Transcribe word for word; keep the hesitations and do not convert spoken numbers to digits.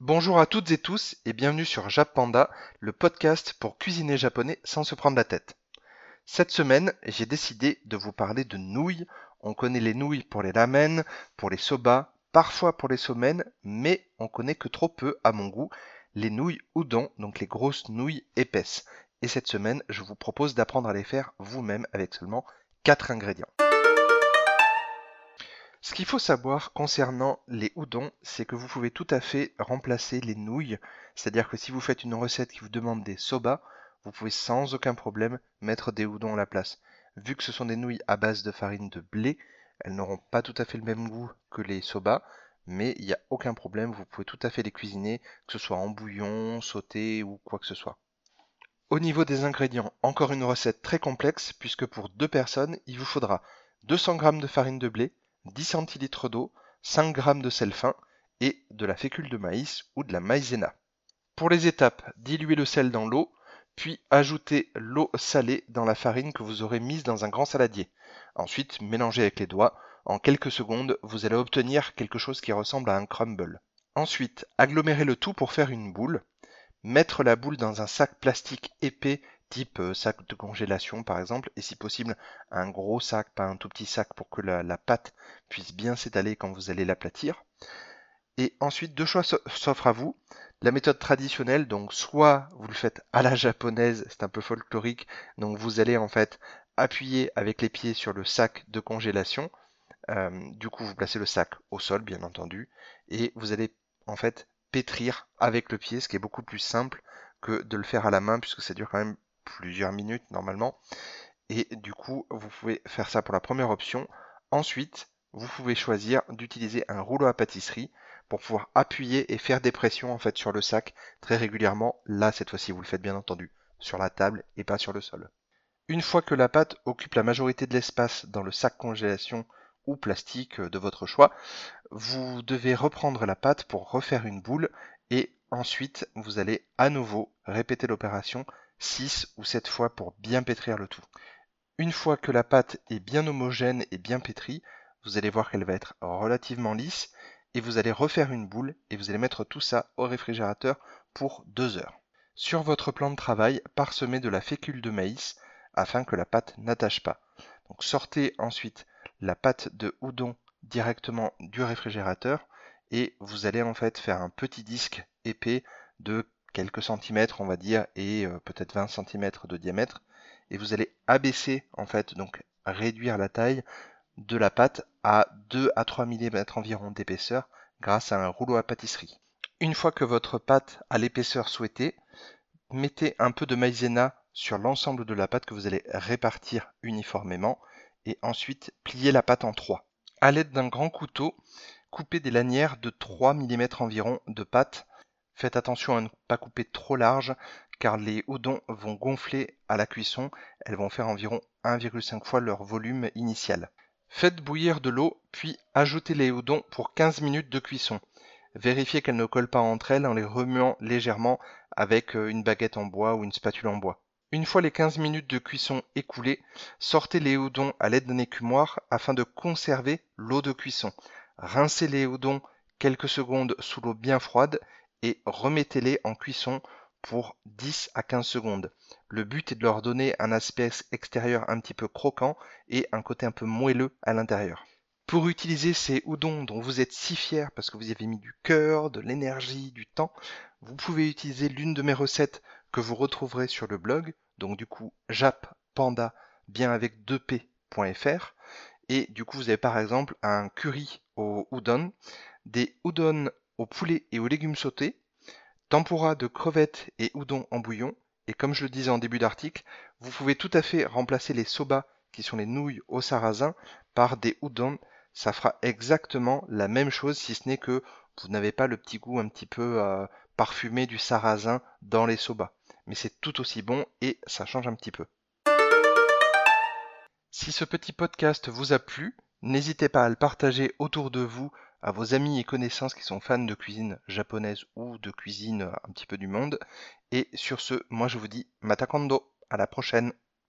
Bonjour à toutes et tous et bienvenue sur Jappanda, le podcast pour cuisiner japonais sans se prendre la tête. Cette semaine, j'ai décidé de vous parler de nouilles. On connaît les nouilles pour les ramen, pour les soba, parfois pour les somen, mais on connaît que trop peu, à mon goût, les nouilles udon, donc les grosses nouilles épaisses. Et cette semaine, je vous propose d'apprendre à les faire vous-même avec seulement quatre ingrédients. Ce qu'il faut savoir concernant les udon, c'est que vous pouvez tout à fait remplacer les nouilles. C'est-à-dire que si vous faites une recette qui vous demande des soba, vous pouvez sans aucun problème mettre des udon à la place. Vu que ce sont des nouilles à base de farine de blé, elles n'auront pas tout à fait le même goût que les soba, mais il n'y a aucun problème, vous pouvez tout à fait les cuisiner, que ce soit en bouillon, sauté ou quoi que ce soit. Au niveau des ingrédients, encore une recette très complexe, puisque pour deux personnes, il vous faudra deux cents grammes de farine de blé, dix centilitres d'eau, cinq grammes de sel fin et de la fécule de maïs ou de la maïzena. Pour les étapes, diluez le sel dans l'eau, puis ajoutez l'eau salée dans la farine que vous aurez mise dans un grand saladier. Ensuite, mélangez avec les doigts. En quelques secondes, vous allez obtenir quelque chose qui ressemble à un crumble. Ensuite, agglomérez le tout pour faire une boule. Mettre la boule dans un sac plastique épais, type sac de congélation par exemple, et si possible un gros sac, pas un tout petit sac, pour que la, la pâte puisse bien s'étaler quand vous allez l'aplatir. Et ensuite, deux choix s'offrent à vous. La méthode traditionnelle, donc soit vous le faites à la japonaise, c'est un peu folklorique, donc vous allez en fait appuyer avec les pieds sur le sac de congélation, euh, du coup vous placez le sac au sol bien entendu, et vous allez en fait pétrir avec le pied, ce qui est beaucoup plus simple que de le faire à la main, puisque ça dure quand même plusieurs minutes normalement, et du coup vous pouvez faire ça pour la première option. Ensuite, vous pouvez choisir d'utiliser un rouleau à pâtisserie pour pouvoir appuyer et faire des pressions en fait sur le sac très régulièrement. Là, cette fois-ci, vous le faites bien entendu sur la table et pas sur le sol. Une fois que la pâte occupe la majorité de l'espace dans le sac congélation ou plastique de votre choix, vous devez reprendre la pâte pour refaire une boule, et ensuite vous allez à nouveau répéter l'opération six ou sept fois pour bien pétrir le tout. Une fois que la pâte est bien homogène et bien pétrie, vous allez voir qu'elle va être relativement lisse, et vous allez refaire une boule et vous allez mettre tout ça au réfrigérateur pour deux heures. Sur votre plan de travail, parsemez de la fécule de maïs afin que la pâte n'attache pas. Donc sortez ensuite la pâte de udon directement du réfrigérateur et vous allez en fait faire un petit disque épais de quelques centimètres on va dire, et euh, peut-être vingt centimètres de diamètre, et vous allez abaisser en fait, donc réduire la taille de la pâte à deux à trois millimètres environ d'épaisseur grâce à un rouleau à pâtisserie. Une fois que votre pâte a l'épaisseur souhaitée, mettez un peu de maïzena sur l'ensemble de la pâte que vous allez répartir uniformément, et ensuite pliez la pâte en trois. A l'aide d'un grand couteau, coupez des lanières de trois millimètres environ de pâte. Faites attention à ne pas couper trop large, car les udon vont gonfler à la cuisson, elles vont faire environ un virgule cinq fois leur volume initial. Faites bouillir de l'eau, puis ajoutez les udon pour quinze minutes de cuisson. Vérifiez qu'elles ne collent pas entre elles en les remuant légèrement avec une baguette en bois ou une spatule en bois. Une fois les quinze minutes de cuisson écoulées, sortez les udon à l'aide d'un écumoire afin de conserver l'eau de cuisson. Rincez les udon quelques secondes sous l'eau bien froide et remettez-les en cuisson pour dix à quinze secondes. Le but est de leur donner un aspect extérieur un petit peu croquant et un côté un peu moelleux à l'intérieur. Pour utiliser ces udon dont vous êtes si fiers parce que vous y avez mis du cœur, de l'énergie, du temps, vous pouvez utiliser l'une de mes recettes que vous retrouverez sur le blog, donc du coup Jappanda bien avec deux p point f r, et du coup vous avez par exemple un curry au udon, des udon au poulet et aux légumes sautés, tempura de crevettes et udon en bouillon, et comme je le disais en début d'article, vous pouvez tout à fait remplacer les soba, qui sont les nouilles au sarrasin, par des udon. Ça fera exactement la même chose, si ce n'est que vous n'avez pas le petit goût un petit peu euh, parfumé du sarrasin dans les soba. Mais c'est tout aussi bon et ça change un petit peu. Si ce petit podcast vous a plu, n'hésitez pas à le partager autour de vous, à vos amis et connaissances qui sont fans de cuisine japonaise ou de cuisine un petit peu du monde. Et sur ce, moi je vous dis matakando, à la prochaine.